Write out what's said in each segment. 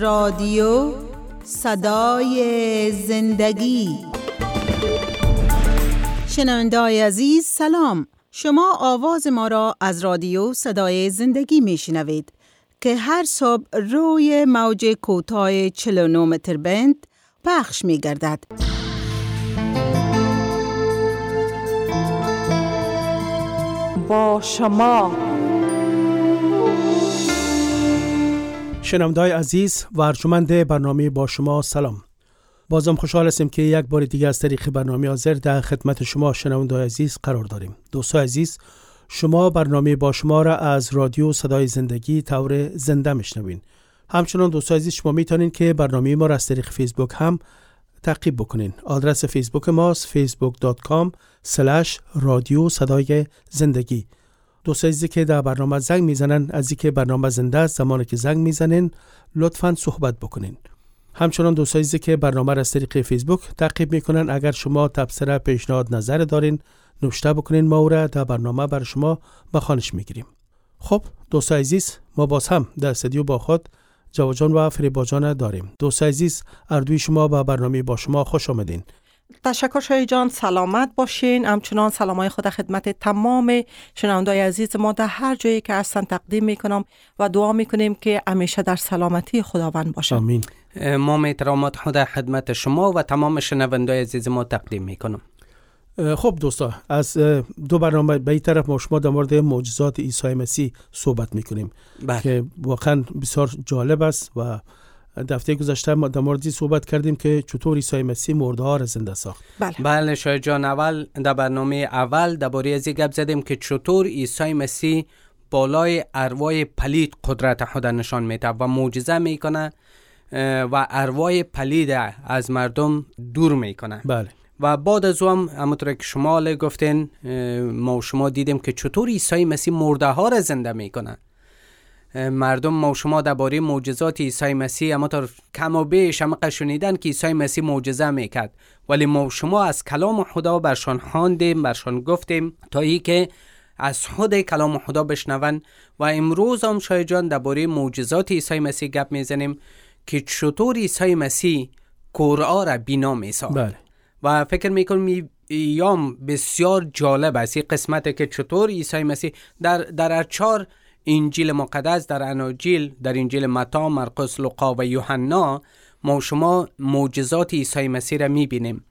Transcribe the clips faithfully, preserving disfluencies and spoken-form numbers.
رادیو صدای زندگی. شنونده‌های عزیز سلام، شما آواز ما را از رادیو صدای زندگی میشنوید که هر صبح روی موج کوتاه چهل و نه متر بند پخش میگردد. با شما شنونده‌های عزیز و ارجمند برنامه با شما سلام. بازم خوشحال هستیم که یک بار دیگه از طریق برنامه حاضر در خدمت شما شنونده‌های عزیز قرار داریم. دوستان عزیز، شما برنامه با شما را از رادیو صدای زندگی طور زنده میشنوین. همچنین دوستان عزیز، شما میتونین که برنامه ما را از طریق فیسبوک هم تعقیب بکنین. آدرس فیسبوک ما است facebook dot com slash radio صدای زندگی. دوستان عزیزی که در برنامه زنگ میزنن، از اینکه برنامه زنده است زمانی که زنگ میزنن لطفاً صحبت بکنین. همچنان دوستان عزیزی که برنامه را از طریق فیسبوک تعقیب میکنن، اگر شما تبصره، پیشنهاد، نظر دارین نوشته بکنین، ما را در برنامه بر شما به خوانش میگیریم. خب دوستان عزیز، ما باز هم در استودیو با خود جاوا جان و فریبا جان داریم. دوستان عزیز، اردوی شما به برنامه با شما خوش آمدین. تشکر شایی جان، سلامت باشین. همچنان سلامای خود خدمت تمام شنونده‌های عزیز ما در هر جایی که هستن تقدیم میکنم و دعا میکنیم که همیشه در سلامتی خداوند باشن. آمین. ما میترامات خدا خدمت شما و تمام شنونده‌های عزیز ما تقدیم میکنم. خب دوستا، از دو برنامه به این طرف ما شما در مورد معجزات عیسی مسیح صحبت میکنیم بله. که واقعا بسیار جالب است و دفته گذشته ما در موردی صحبت کردیم که چطور عیسی مسیح مرده ها را زنده ساخت. بله, بله شاید جان، اول در برنامه اول درباره از گپ زدیم که چطور عیسی مسیح بالای ارواح پلید قدرت خود نشان میده و معجزه میکنه و ارواح پلید از مردم دور میکنه. بله. و بعد از اون همونطور که شما گفتین، ما و شما دیدیم که چطور عیسی مسیح مرده ها را زنده میکنه. مردم ما و شما درباره معجزات عیسی مسیح اما تا کم و بیش هم شنیدن که عیسی مسیح معجزه میکرد، ولی ما و شما از کلام خدا برشان خواندیم، برشان گفتیم تا ای که از خود کلام خدا بشنون. و امروز هم شای جان درباره معجزات عیسی مسیح گپ میزنیم که چطور عیسی مسیح کورا را بینا میساخت. بله. و فکر میکنم یام بسیار جالب است این قسمت که چطور عیسی مسیح در در چهار انجیل مقدس، در اناجیل، در انجیل متی، مرقس، لوقا و یوحنا، ما شما معجزات عیسی مسیح را میبینیم.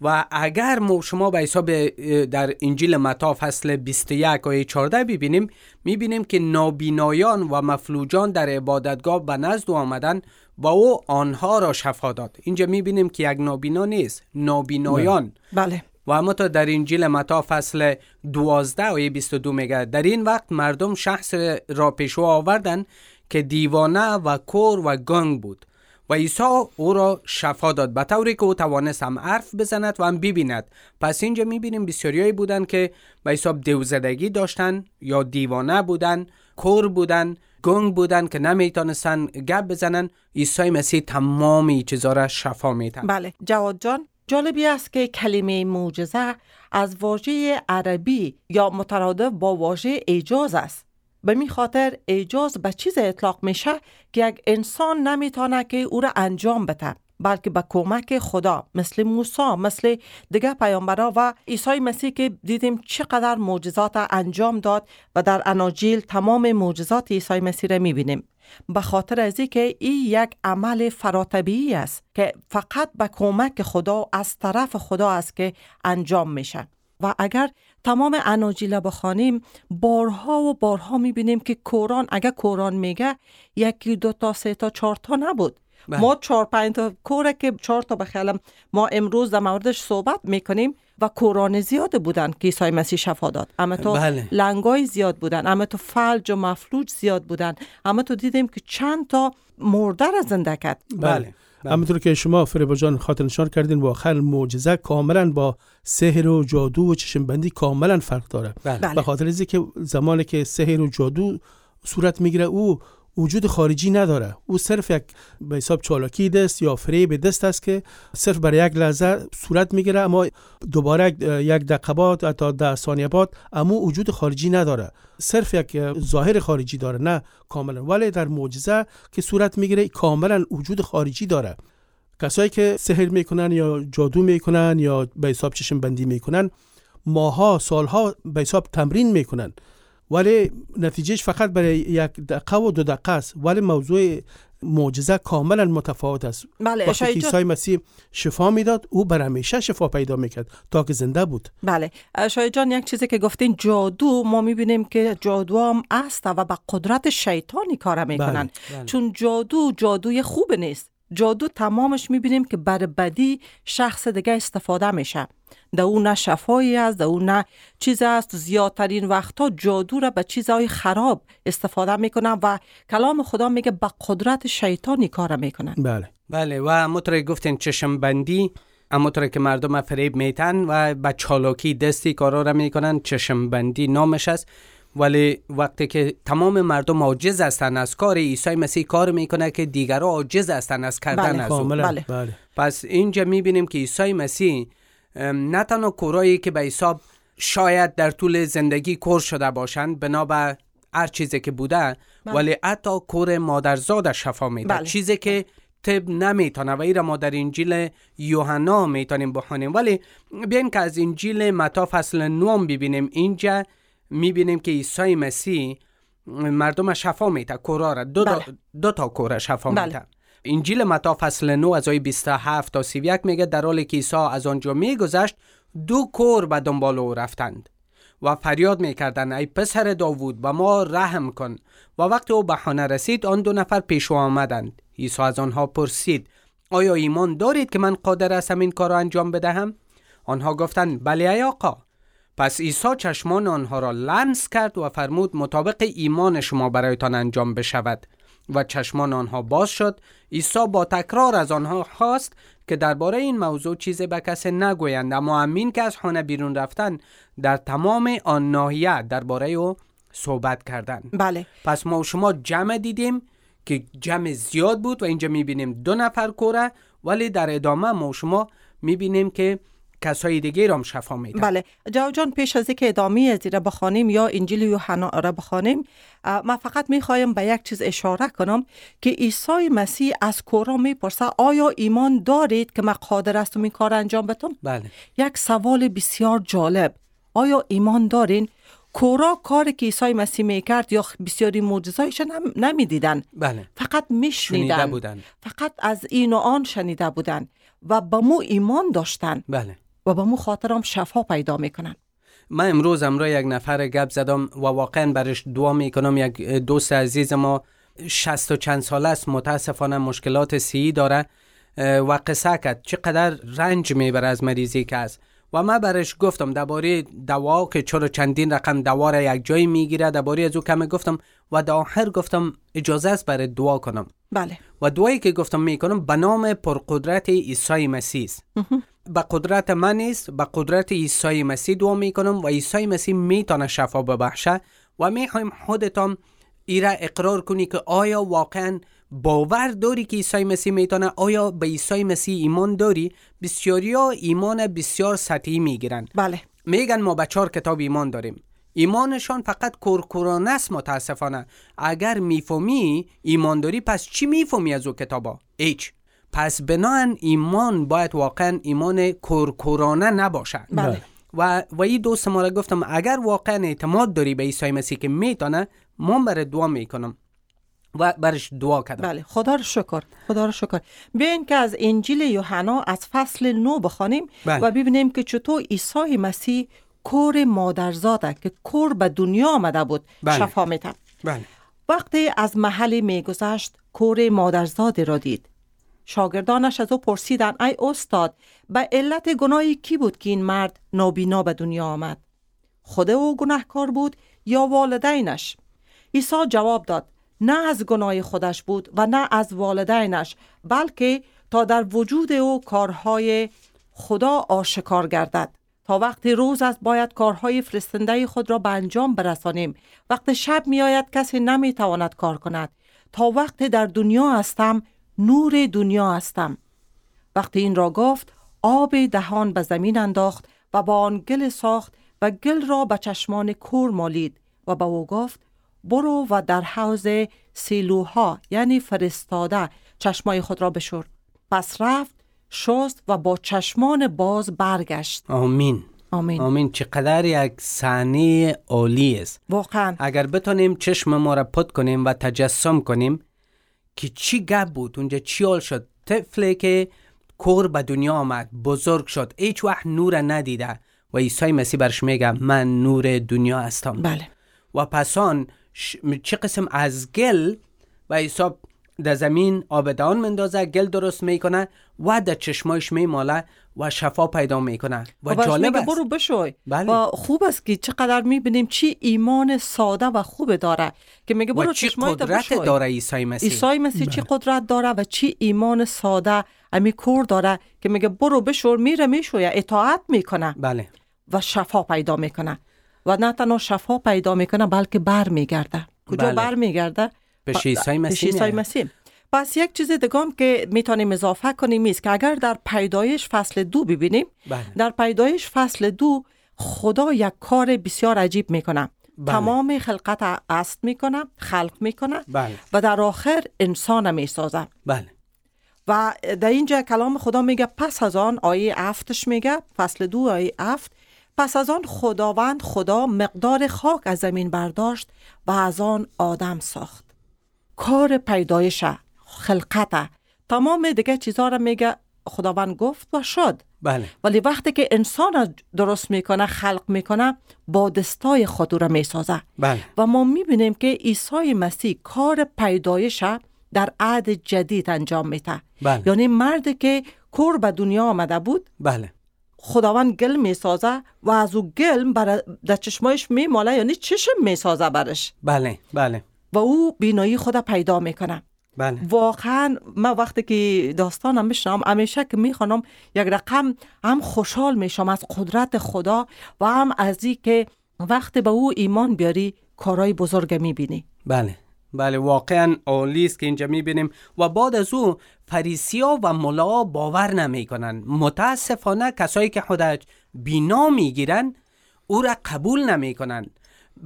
و اگر ما شما به حساب در انجیل متی فصل بیست و یک آیه چهارده ببینیم، میبینیم که نابینایان و مفلوجان در عبادتگاه به نزد او آمدند و او آنها را شفا داد. اینجا میبینیم که یک نابینا نیست، نابینایان. بله. و اما تا در انجیل متی فصل دوازده آیه بیست و دو میگه در این وقت مردم شخص را پیشوا آوردند که دیوانه و کور و گنگ بود و عیسی او را شفا داد به طوری که او توانست هم حرف بزند و هم ببیند. پس اینجا میبینیم بسیاری بودند که به حساب دوزدگی داشتند یا دیوانه بودند، کور بودند، گنگ بودن که نمیتونستن گپ بزنن. عیسی مسیح تمامی چیزا را شفا میدن. بله جواد جان، جالبی است که کلمه معجزه از واژه عربی یا مترادف با واژه اعجاز است. به می خاطر اعجاز به چیز اطلاق میشه که یک انسان نمیتونه که او را انجام بده، بلکه به کمک خدا، مثل موسی، مثل دیگه پیامبرا و عیسی مسیح که دیدیم چقدر معجزات انجام داد و در اناجیل تمام معجزات عیسی مسیح را میبینیم. به خاطر از اینکه این یک عمل فراتبیعی است که فقط به کمک خدا از طرف خدا است که انجام میشه. و اگر تمام اناجیل بخوانیم، بارها و بارها میبینیم که کوران، اگر کوران میگه یکی دو تا سه تا چهار تا نبود. بله. ما چهار پنج تا کوره که چهار تا بخیلم ما امروز در موردش صحبت میکنیم و کوران زیاد بودن که عیسی مسیح شفا داد. اما تو بله. لنگای زیاد بودن، اما تو فلج و مفلوج زیاد بودن، اما تو دیدیم که چند تا مرده را زنده کرد. بله, بله. بله. همونطور که شما فریبا جان خاطر نشان کردین، واقعا معجزه کاملا با سحر و جادو و چشم بندی کاملا فرق داره. بله. بله. به خاطر اینکه زمانی که سحر و جادو صورت میگیره، او وجود خارجی نداره، او صرف یک به حساب چالاکی دست یا فریب دست است که صرف برای یک لحظه صورت میگیره، اما دوباره یک دقیقه بعد حتی ده ثانیه بعد اما وجود خارجی نداره، صرف یک ظاهر خارجی داره، نه کاملا. ولی در معجزه که صورت میگیره کاملا وجود خارجی داره. کسایی که سحر میکنن یا جادو میکنن یا به حساب چشم بندی میکنن ماها سالها به حساب تمرین میکنن، ولی نتیجهش فقط برای یک دقیقه و دو دقیقه است، ولی موضوع معجزه کاملا متفاوت است. بله، وقتی که عیسی مسیح شفا میداد او بر همیشه شفا پیدا میکرد تا که زنده بود. بله شای جان، یک چیزی که گفتین جادو، ما میبینیم که جادو هم است و با قدرت شیطانی کار میکنن. بله، بله. چون جادو جادوی خوب نیست، جادو تمامش میبینیم که بر بدی شخص دیگه استفاده میشه، ده او نه شفایی است، ده او نه چیز است. زیادترین وقتا جادو را به چیزهای خراب استفاده میکنن و کلام خدا میگه با قدرت شیطانی کار میکنن. بله بله، و مطرح گفتین چشم بندی، مطرح که مردم فریب میتن و با چالاکی دستی کارا را میکنن، چشم بندی نامش است. ولی وقتی که تمام مردم عاجز هستند از کار عیسی مسیح کار میکنه که دیگران عاجز هستند از کردن. بله، از اون. بله. بله. پس اینجا میبینیم که عیسی مسیح نه تنها کورایی که به حساب شاید در طول زندگی کور شده باشند بنا به هر چیزی که بوده، بله. ولی حتی کور مادرزاد شفا میده. بله. چیزی که طب نمیتونه و این را ما در انجیل یوحنا میتونیم بخونیم. ولی بیاین که از انجیل متی فصل نه ببینیم. اینجا میبینیم که عیسی مسیح مردم شفا میده، کورا را دو, بله. دو تا کورا شفا بله. میده. انجیل متی فصل نه از آیه بیست و هفت تا سی و یک میگه در حالی که عیسی از آنجا میگذشت دو کور به دنبال او رفتند و فریاد میکردند ای پسر داوود به ما رحم کن. و وقتی او به خانه رسید آن دو نفر پیش او آمدند. عیسی از آنها پرسید آیا ایمان دارید که من قادر هستم این کار را انجام بدهم؟ آنها گفتند بله ای آقا. پس عیسی چشمان آنها را لمس کرد و فرمود مطابق ایمان شما برایتان انجام بشود و چشمان آنها باز شد. عیسی با تکرار از آنها خواست که درباره این موضوع چیزی به کسی نگویند، اما همین که از خانه بیرون رفتن در تمام آن ناحیه درباره او صحبت کردند. بله. پس ما شما جمع دیدیم که جمع زیاد بود و اینجا میبینیم دو نفر کوره، ولی در ادامه ما شما میبینیم که کسای دیگه را هم شفا میدن. بله جاو جان، پیش از اینکه ادامه از را بخوانیم یا انجیل یوحنا را بخوانیم، من فقط میخوایم به یک چیز اشاره کنم که عیسی مسیح از کورا میپرسه آیا ایمان دارید که من قادر هستم این کار انجام بدم؟ بله. یک سوال بسیار جالب، آیا ایمان دارین؟ کورا کاری که عیسی مسیح میکرد یا بسیاری معجزه‌اش نمیدیدن. بله. فقط میشنیدن، فقط از این و آن شنیده بودن و به مو ایمان داشتن. بله. و با مو خاطرم شفا پیدا میکنن. من امروز امرو یک نفر گپ زدم و واقعا برش دعا میکنم. یک دوست عزیز ما شصت و چند ساله است، متاسفانه مشکلات سی‌ای داره و قصه کرد چقدر رنج میبره از مریضی که است. و من برش گفتم درباره دوا که چرا چندین رقم دوا را یک جای میگیره، درباره از او کم گفتم و در آخر گفتم اجازه است برای دعا کنم. بله. و دعایی که گفتم میکنم به نام پرقدرت عیسی مسیح است. با قدرت من نیست، با قدرت عیسی مسیح دعا میکنم و عیسی مسیح میتونه شفا ببخشه و میخوایم خودتان این را اقرار کنی که آیا واقعا باور داری که عیسی مسیح میتونه؟ آیا به عیسی مسیح ایمان داری؟ بسیاریا ایمان بسیار سطحی میگیرن. بله. میگن ما به چهار کتاب ایمان داریم، ایمانشان فقط کورکورانه است متاسفانه. اگر میفهمی ایمان داری پس چی میفهمی از اون کتابا؟ هیچ. پس بناهن ایمان باید واقعا ایمان کورکورانه نباشه. بله. و و این دوست ما را گفتم اگر واقعا اعتماد داری به عیسی مسیح که میتونه، من برای دعا میکنم و برش دعا کردم. بله، خدا رو شکر، خدا رو شکر. بیاین که از انجیل یوحنا از فصل نه بخونیم. بله. و ببینیم که چطور عیسی مسیح کور مادرزاده که کور به دنیا آمده بود. بله. شفا میداد. بله. وقتی از محل میگذشت کور مادرزاده را دید. شاگردانش از او پرسیدن ای استاد به علت گناهی کی بود که این مرد نابینا به دنیا آمد؟ خود او گناهکار بود یا والدینش؟ عیسی جواب داد نه از گناه خودش بود و نه از والدینش، بلکه تا در وجود او کارهای خدا آشکار گردد. تا وقتی روز است باید کارهای فرستنده خود را به انجام برسانیم. وقت شب می آید کسی نمی تواند کار کند. تا وقت در دنیا هستم نور دنیا هستم. وقتی این را گفت آب دهان به زمین انداخت و با آن گل ساخت و گل را به چشمان کور مالید و به او گفت برو و در حوض سیلوها یعنی فرستاده چشمای خود را بشور. پس رفت، شست و با چشمان باز برگشت. آمین آمین آمین. چقدر یک صحنه عالی است واقعا. اگر بتونیم چشم ما را پد کنیم و تجسم کنیم که چی گپ بود اونجا، چی حال شد. طفلی که کور به دنیا آمد، بزرگ شد، هیچ وقت نور ندیده و عیسی مسیح برش میگه من نور دنیا هستم. بله. و پسان ش... چه قسم از گل و عیسی در زمین آب دهان مندازه، گل درست میکنه و در چشمایش میماله و شفا پیدا میکنه و جالب است. برو بشوی. بله. و خوب است که چقدر میبینیم چی ایمان ساده و خوب داره که میگه برو چشمایت بشوی. و چی قدرت داره عیسی مسیح. عیسی مسیح بله. چی قدرت داره و چی ایمان ساده امی کور داره که میگه برو بشور، میره میشویه، اطاعت میکنه. بله. و شفا پیدا میکنه و نه تنها شفا پیدا میکنه بلکه بر میگرده. کجا بله. بر میگرده؟ پیش عیسی مسیح. پس یک چیز دیگه هم که میتونیم اضافه کنیم است که اگر در پیدایش فصل دو ببینیم، بله. در پیدایش فصل دو خدا یک کار بسیار عجیب میکنه. بله. تمام خلقت اصل میکنه، خلق میکنه. بله. و در آخر انسان میسازه. بله. و در اینجا کلام خدا میگه پس از آن، آیه هفتش میگه فصل دو آیه هفت، پس از آن خداوند خدا مقدار خاک از زمین برداشت و از آن آدم ساخت. کار پیدایشه، خلقته، تمام دیگه چیزها را میگه خداوند گفت و شد. بله. ولی وقتی که انسان درست میکنه، خلق میکنه، با دستای خود را میسازه. بله. و ما میبینیم که عیسی مسیح کار پیدایشه در عهد جدید انجام میده. بله. یعنی مردی که کور به دنیا آمده بود، بله، خداوند گل میسازه و از او گل بر در چشمایش میماله، یعنی چشم میسازه برش. بله بله. و او بینایی خدا پیدا میکنه. بله. واقعا من وقتی که داستانم میشنم، همیشه که میخوانم، یک رقم هم خوشحال میشم از قدرت خدا و هم از این که وقتی به او ایمان بیاری کارهای بزرگ میبینی. بله بله، واقعا عالی است که اینجا میبینیم. و بعد از او فریسی‌ها و ملاها باور نمیکنن. متاسفانه کسایی که خدا بینا میگیرن او را قبول نمیکنن.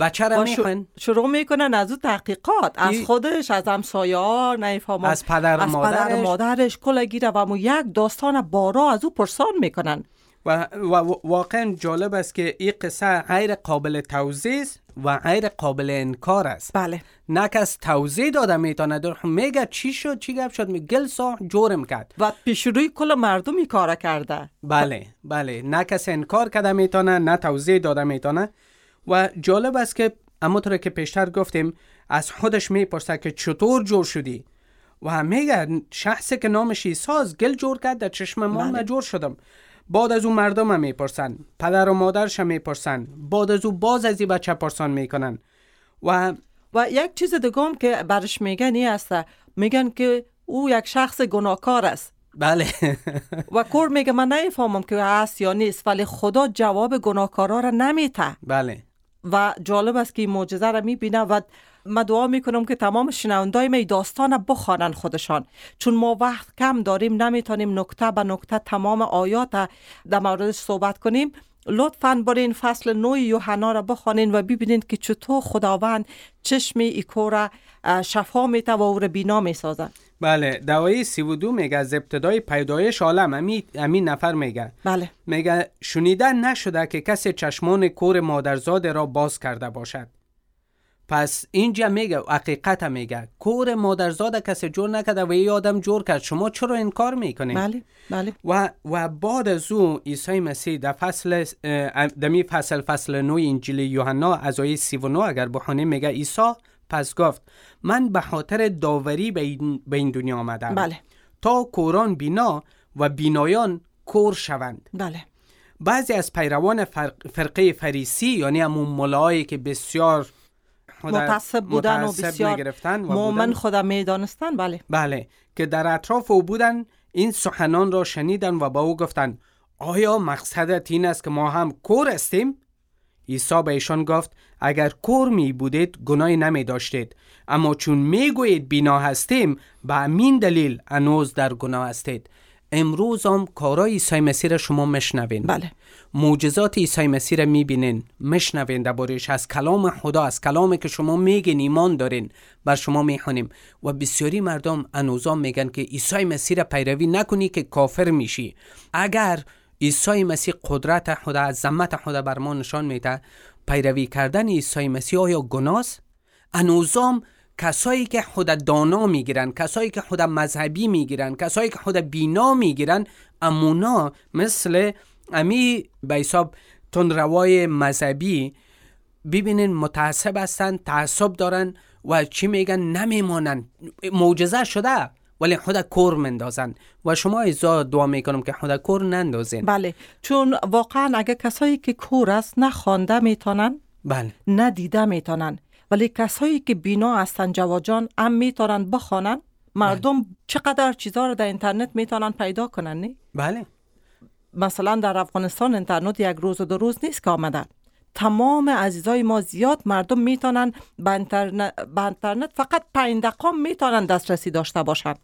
بچه را میخوان شروع میکنن از او تحقیقات، از خودش، از همسایه‌ها، نیفهمم، از پدر از مادرش, پدر مادرش کلا گیره و مو یک داستان بارا از او پرسان میکنن. و, و واقعا جالب است که این قصه غیر قابل توضیح و غیر قابل انکار است. بله. نه کس توضیح داده میتونه. میگه چی شد، چی گپ شد، گل ساخت، جرم کرد و پیش روی کل مردم این کارا کرده. بله بله، نه کس انکار کرده میتونه، نه توضیح داده میتونه. و جالب است که همونطور که پیشتر گفتیم از خودش میپرسه که چطور جور شدی و میگه شخصی که نامش عیسی است گل جور کرد، در چشم ما من جور شدم. بعد از اون مردم هم میپرسن، پدر و مادرش هم میپرسن، بعد از اون باز از این بچه پرسان میکنن. و و یک چیز دیگه هم که برش میگن این است، میگن که او یک شخص گناهکار است. بله. و کور میگه من نمیفهمم که هست یا نیست، ولی خدا جواب گناهکارا را نمیده. بله. و جالب است که این معجزه را میبینه و من دعا میکنم که تمام شنوندای می داستان بخوانن خودشان، چون ما وقت کم داریم، نمیتونیم نکته به نکته تمام آیات در موردش صحبت کنیم. لطفاً برین فصل نو یوحنا را بخوانین و ببینین که چطور خداوند چشم ایکو را شفا میده و او را بینا میسازه. بله. دعای سی و دو میگه از ابتدای پیدایش عالم امی امین نفر میگه. بله. میگه شنیده نشده که کسی چشمان کور مادرزاد را باز کرده باشد. پس اینجا میگه حقیقت میگه کور مادرزاد کسی جور نکرده و این آدم جور کرد، شما چرا انکار میکنید؟ بله بله. و و بعد از او عیسی مسیح در فصل دمی فصل فصل نو انجیل یوحنا از آیه سی و نه اگر بخونیم میگه عیسی پس گفت من به خاطر داوری به این, به این دنیا آمدم. بله. تا کوران بینا و بینایان کور شوند. بله. بعضی از پیروان فرق، فرقه فریسی یعنی همون ملاهایی که بسیار متعصب بودن و بسیار مومن خدا میدانستن. بله بله، که در اطراف او بودن این سخنان را شنیدن و با او گفتن آیا مقصدت این است که ما هم کور هستیم؟ عیسی به ایشان گفت اگر کور می بودید گناهی نمی داشتید، اما چون می گویید بینا هستیم به همین دلیل هنوز در گناه هستید. امروز هم کارای عیسی مسیح را شما میشنوین، بله. معجزات عیسی مسیح را میبینین، میشنوین دربارش، از کلام خدا، از کلامی که شما میگین ایمان دارین، بر شما میخونیم و بسیاری مردم هنوزم میگن که عیسی مسیح را پیروی نکنی که کافر میشی. اگر عیسی مسیح قدرت خدا، عظمت خدا بر ما نشان میده، پیروی کردن عیسی مسیح آیا گناه است؟ هنوزم کسایی که خدا دانا میگیرن، کسایی که خدا مذهبی میگیرن، کسایی که خدا بینا میگیرن، امونا مثل امی به حساب تندروای مذهبی ببینین متعصب هستن، تعصب دارن و چی میگن؟ نمیمانن، معجزه شده ولی خدا کور مندازن و شما ایزا دعا میکنم که خدا کور نندازین. بله، چون واقعا اگه کسایی که کور است نه خوانده میتونن، بله، نه دیده میتونن، ولی کسایی که بینا هستن جواجان هم میتونن بخوانن. مردم بله. چقدر چیزا رو در اینترنت میتونن پیدا کنن، نه؟ بله، مثلا در افغانستان اینترنت یک روز و دو روز نیست که آمدن. تمام عزیزای ما زیاد مردم میتونن به اینترنت, به اینترنت فقط پایندقام میتونن دسترسی داشته باشن.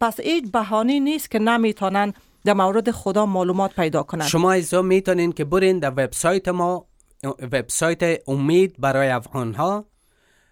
پس هیچ بهانه‌ای نیست که نمیتونن در مورد خدا معلومات پیدا کنن. شما عزیزا میتونین که برین در وبسایت ما، وبسایت امید برای افغان‌ها،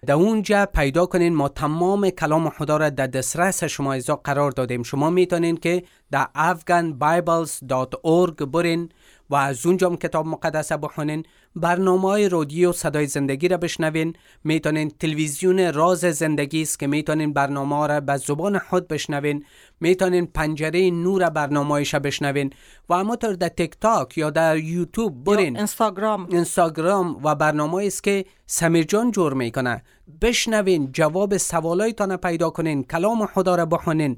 در اونجا پیدا کنین ما تمام کلام خدا را در دسترس شما ایزا قرار دادیم. شما میتونین که در افغان بایبلز دات او آر جی برین و از اونجا هم کتاب مقدس بخونین، برنامه‌های رادیو صدای زندگی را بشنوین، میتونین تلویزیون راز زندگی است که میتونین برنامه‌ها را به زبان خود بشنوین، میتونین پنجره نور برنامه‌اش را بشنوین و اما در تیک تاک یا در یوتیوب برین، یا اینستاگرام، اینستاگرام و برنامه‌ای است که سمیر جان جور میکنه، بشنوین، جواب سوالایتان را پیدا کنین، کلام خدا را بخونین.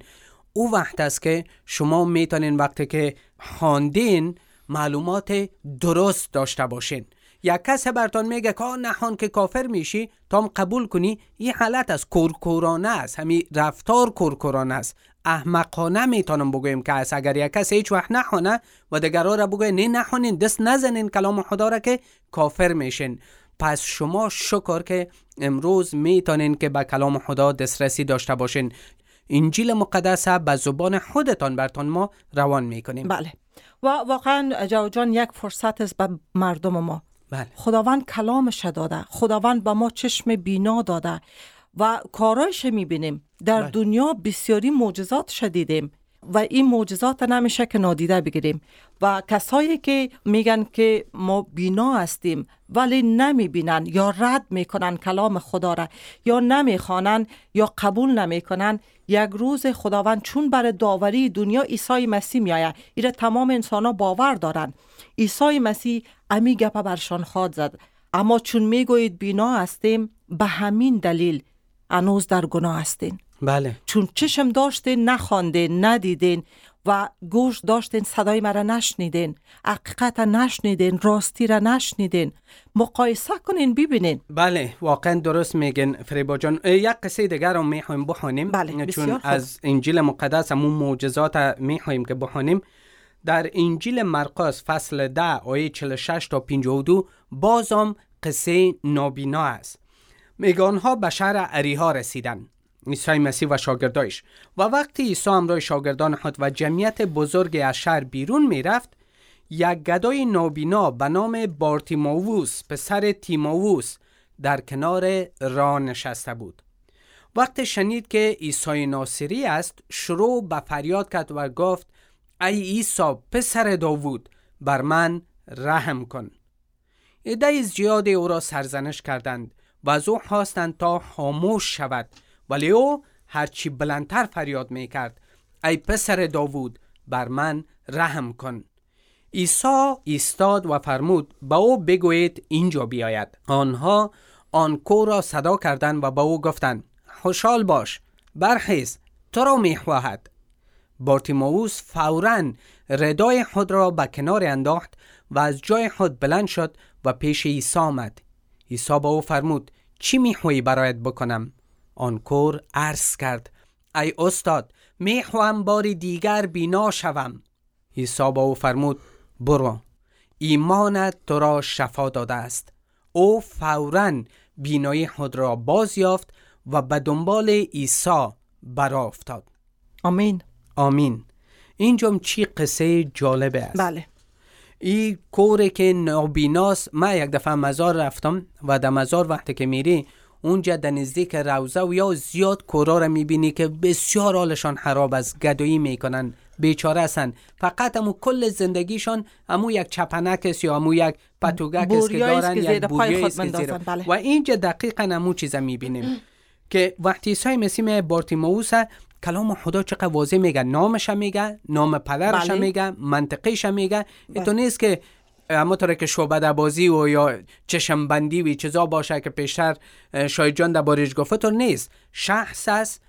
او وقت است که شما میتونین وقتی که خواندین معلومات درست داشته باشین. یک کس برتان میگه که نهان که کافر میشی، تا هم قبول کنی این حالت از کورکورانه است، همین رفتار کورکورانه است، احمقانه میتونم بگویم که از اگر یک کس هیچ وقت نخونه و دیگران را بگوی نه نخونین، دست نزنین کلام خدا را که کافر میشین. پس شما شکر که امروز میتونین که به کلام خدا دسترسی داشته باشین. انجیل مقدس به زبان خودتان برتان ما روان میکنیم. بله، و واقعا جوجان یک فرصت است به مردم ما، بله. خداوند کلامش داده، خداوند به ما چشم بینا داده و کارایش میبینیم در بله. دنیا بسیاری معجزات شدیدیم و این معجزات نمیشه که نادیده بگیریم و کسایی که میگن که ما بینا هستیم ولی نمیبینن یا رد میکنن کلام خدا را یا نمیخوانن یا قبول نمیکنن، یک روز خداوند چون بر داوری دنیا عیسی مسیح میایه، ایره تمام انسان ها باور دارن، عیسی مسیح امی گپه برشان خواهد زد، اما چون میگوید بینا هستیم به همین دلیل هنوز در گناه هستین. بله، چون چشم داشتین نخواندین، ندیدین و گوش داشتین صدای مرا نشنیدین، حقیقت نشنیدین، راستی را نشنیدین. مقایسه کنین ببینین. بله، واقعا درست میگن فریبا جان. یک قصه دیگر رو میخوایم بخونیم، بله، چون از انجیل مقدس همون معجزات میخوایم که بخونیم. در انجیل مرقس فصل ده آیه چهل و شش تا پنجاه و دو بازم قصه نابینا است. میگانها به شهر اریها رسیدن، عیسی مسیح و شاگردایش، و وقتی عیسی همراه شاگردان خود و جمعیت بزرگ از شهر بیرون می رفت، یک گدای نابینا به نام بارتیماوس پسر تیمائوس در کنار راه نشسته بود. وقتی شنید که عیسی ناصری است، شروع به فریاد کرد و گفت ای عیسی پسر داوود بر من رحم کن. عده زیاد او را سرزنش کردند و از او خواستند تا خاموش شود، ولی او هرچی بلندتر فریاد می کرد ای پسر داوود بر من رحم کن. عیسی ایستاد و فرمود به او بگوید اینجا بیاید. آنها آن کور را صدا کردند و به او گفتند خوشحال باش، برخیز، تو را می خواهد. بارتیماوس فوراً ردای خود را به کنار انداخت و از جای خود بلند شد و پیش عیسی آمد. عیسی به او فرمود چی می خواهی برایت بکنم؟ آن کور عرض کرد ای استاد می خواهم باری دیگر بینا شوم. عیسی به او فرمود برو، ایمانت تو را شفا داده است. او فوراً بینایی خود را باز یافت و به دنبال عیسی برآ افتاد. آمین. آمین. اینجام چی قصه جالب است. بله. این کوری که نابیناس، من یک دفعه مزار رفتم و در مزار وقتی که میری اونجا در نزدیک روزه و یا زیاد کورا را میبینی که بسیار حالشان خراب است، گدایی میکنن، بیچاره هستن، فقط همون کل زندگیشان همون یک چپنک است یا همون یک پتوگک است که دارن، یک بوریه است که زیره. بله. و اینجا دقیقا همون چیزا میبینیم که وقتی عیسی مسیح بارتیماوس کلام خدا چقدر واضح میگه، نامش میگه، نام پدرش میگه، منطقهش میگه، تو نیست که اما طوره که شعبده بازی و یا چشم بندی و چیزا باشه که پیشتر شاید جان در بارش گفته. تو نیست، شخص است،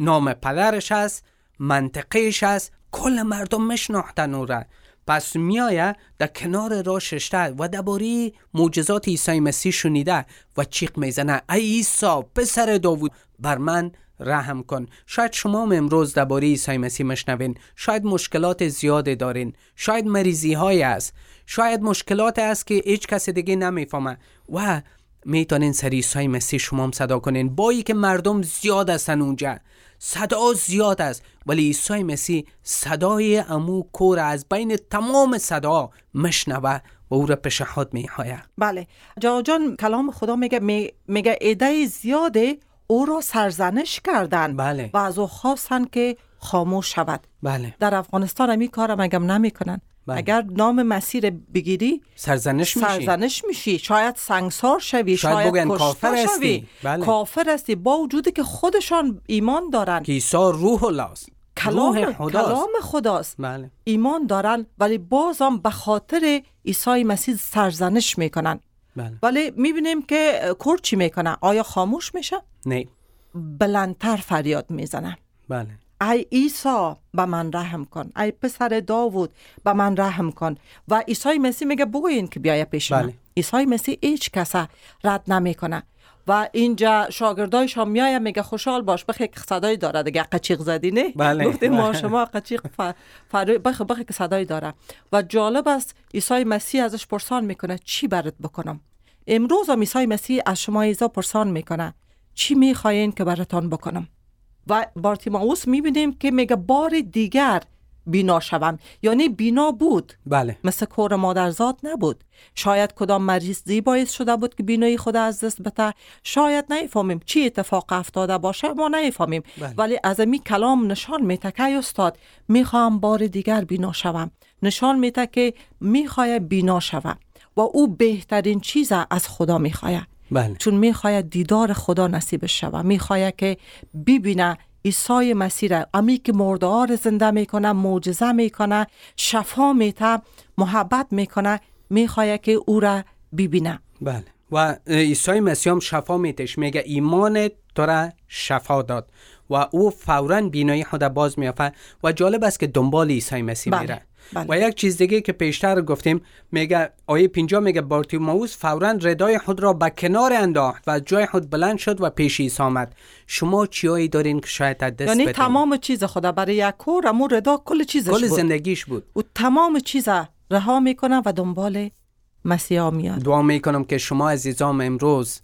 نام پدرش است، منطقهش است، کل مردم مشناختن او را. پس میایه در کنار راه ششته و درباره معجزات عیسی مسیح شنیده و چیق میزنه ای عیسی پسر داوود بر من رحم کن. شاید شما امروز درباره عیسی مسیح مشنوین، شاید مشکلات زیاد دارین، شاید مریضی های است، شاید مشکلات است که هیچ کس دیگه نمیفهمه و میتونین سر عیسی مسیح شما هم صدا کنین. با اینکه مردم زیاد هستن اونجا، صدا زیاد است، ولی عیسی مسیح صدای امو کور از بین تمام صدا مشنوه و او را پیشنهاد می‌آید. بله جا جان، کلام خدا میگه میگه ایده زیاده او را سرزنش کردن. بله. و از او خواستن که خاموش شود. بله. در افغانستان هم این کارم اگم نمی کنن. بله. اگر نام مسیر بگیری سرزنش میشی، سرزنش میشی، شاید سنگسار شوی، شاید, شاید کافر شوی. بله. کافر هستی، با وجودی که خودشان ایمان دارن که عیسی روح الله است، کلام خداست. بله. ایمان دارن ولی بازم به خاطر عیسی مسیح سرزنش میکنن. بله. ولی میبینیم که کور چی میکنه؟ آیا خاموش میشه؟ نه، بلندتر فریاد میزنه. بله. ای عیسی به من رحم کن، ای پسر داوود به من رحم کن. و عیسی مسیح میگه بگوین که بیایه پیش من. بله. عیسی مسیح هیچ کس رد نمیکنه و اینجا شاگردایش هم میایه میگه خوشحال باش، بخی که صدای داره دیگه، قچیق زدی نه؟ بله. گفتیم ما شما قچیق فر... بخی بخی که صدای داره. و جالب است عیسی مسیح ازش پرسان میکنه چی برات بکنم؟ امروز هم عیسی مسیح از شما ایزا پرسان میکنه چی میخواین که براتان بکنم؟ و بارتیماوس میبینیم که میگه بار دیگر بینا شوم. یعنی بینا بود. بله. مثل کور مادرزاد نبود. شاید کدام مریضی باعث شده بود که بینایی خود از دست بده، شاید نفهمیم چی اتفاق افتاده باشه، ما نفهمیم. بله. ولی از این کلام نشان میده که ای استاد میخوام بار دیگر بینا شوم، نشان میده که میخوای بینا شوم و او بهترین چیز از خدا میخوای. بله. چون میخواید دیدار خدا نصیب شود، میخواید که ببینه عیسی مسیح امی که مرده‌ها را زنده میکنه، معجزه میکنه، شفا میده، محبت میکنه، میخواید که او را ببینه. بله. و عیسی مسیح هم شفا میتش، میگه ایمان تو را شفا داد و او فوراً بینایی خود باز میافه و جالب است که دنبال عیسی مسیح. بله. میره. بله. و یک چیز دیگه که پیشتر گفتیم، میگه آیه پنجاه میگه بارتیماوس فوراً ردای خود را به کنار انداخت و جای خود بلند شد و پیش عیسی آمد. شما چیایی دارین که شاید دست بدین؟ یعنی تمام چیز خدا برای یک کور امو ردا کل چیزش بود، کل زندگیش بود، او تمام چیزا رها میکنه و دنبال مسیح میاد. دعا میکنم که شما عزیزان امروز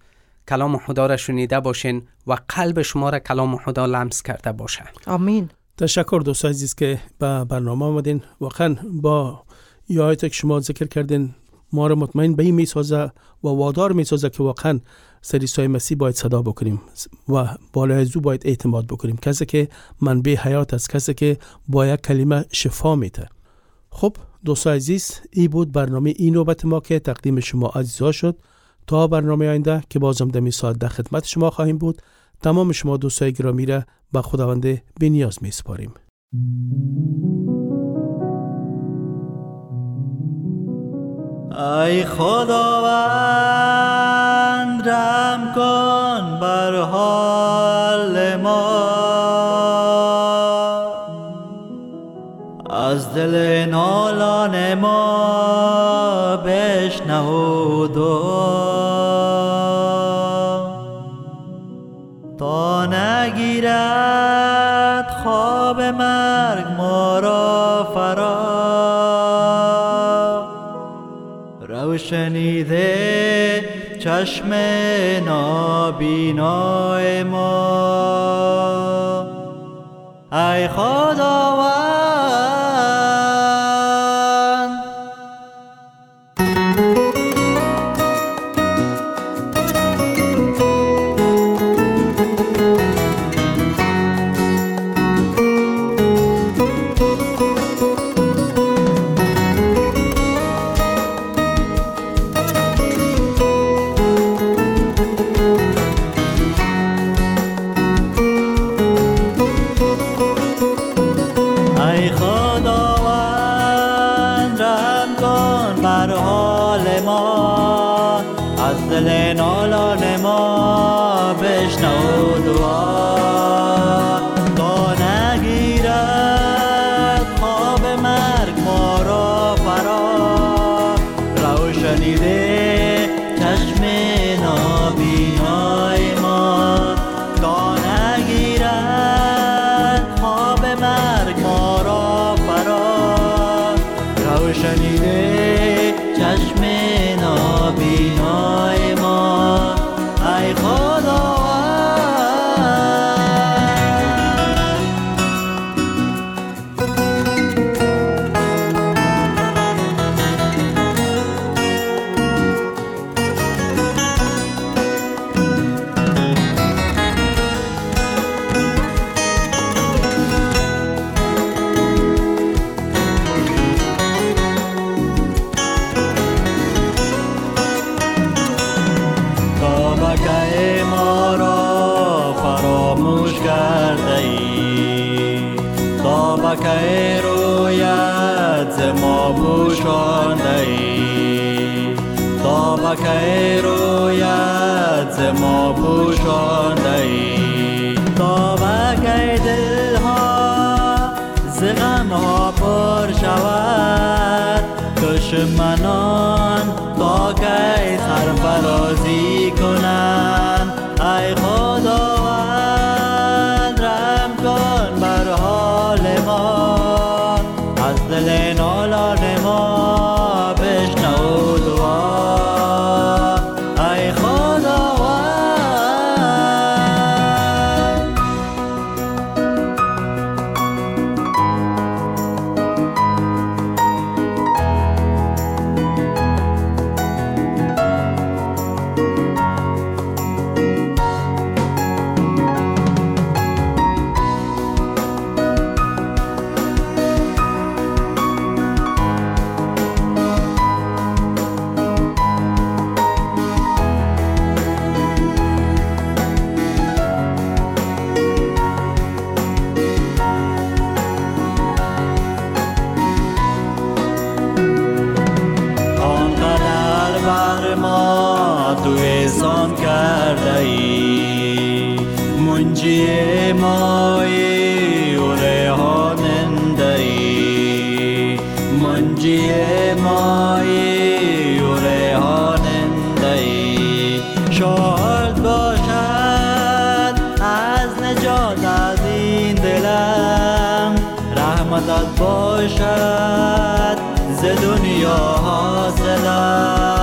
کلام خدا را شنیده باشین و قلب شما را کلام خدا لمس کرده باشه. آمین. تشکر دوستان عزیز که به برنامه آمدین. واقعا با یه آیت که شما ذکر کردین ما رو مطمئن به این میسازه و وادار میسازه که واقعا سر عیسی مسیح باید صدا بکنیم و بالای او باید اعتماد بکنیم، کسی که منبع حیات است، کسی که با یک کلمه شفا میده. خب دوستان عزیز، این بود برنامه این نوبت ما که تقدیم شما عزیزا شد. تا برنامه آینده که بازم دمی ساعت در خدمت شما خواهیم بود، تمام شما دوستای گرامی را به خداوند بی نیاز می سپاریم. ای خداوند رحم کن بر حال ما، از دل نالان ما بشنو و دعا، تا نگیرد خواب مرگ ما را فرا، روشنی ده چشم نابینای ما. ای خداوند، دشمنان تا که سرفرازی کنند. ای خداوند رحم کن بر حال ما، از دل نالان ما بشنو دعا. ای باشد ز دنیا حاصلم.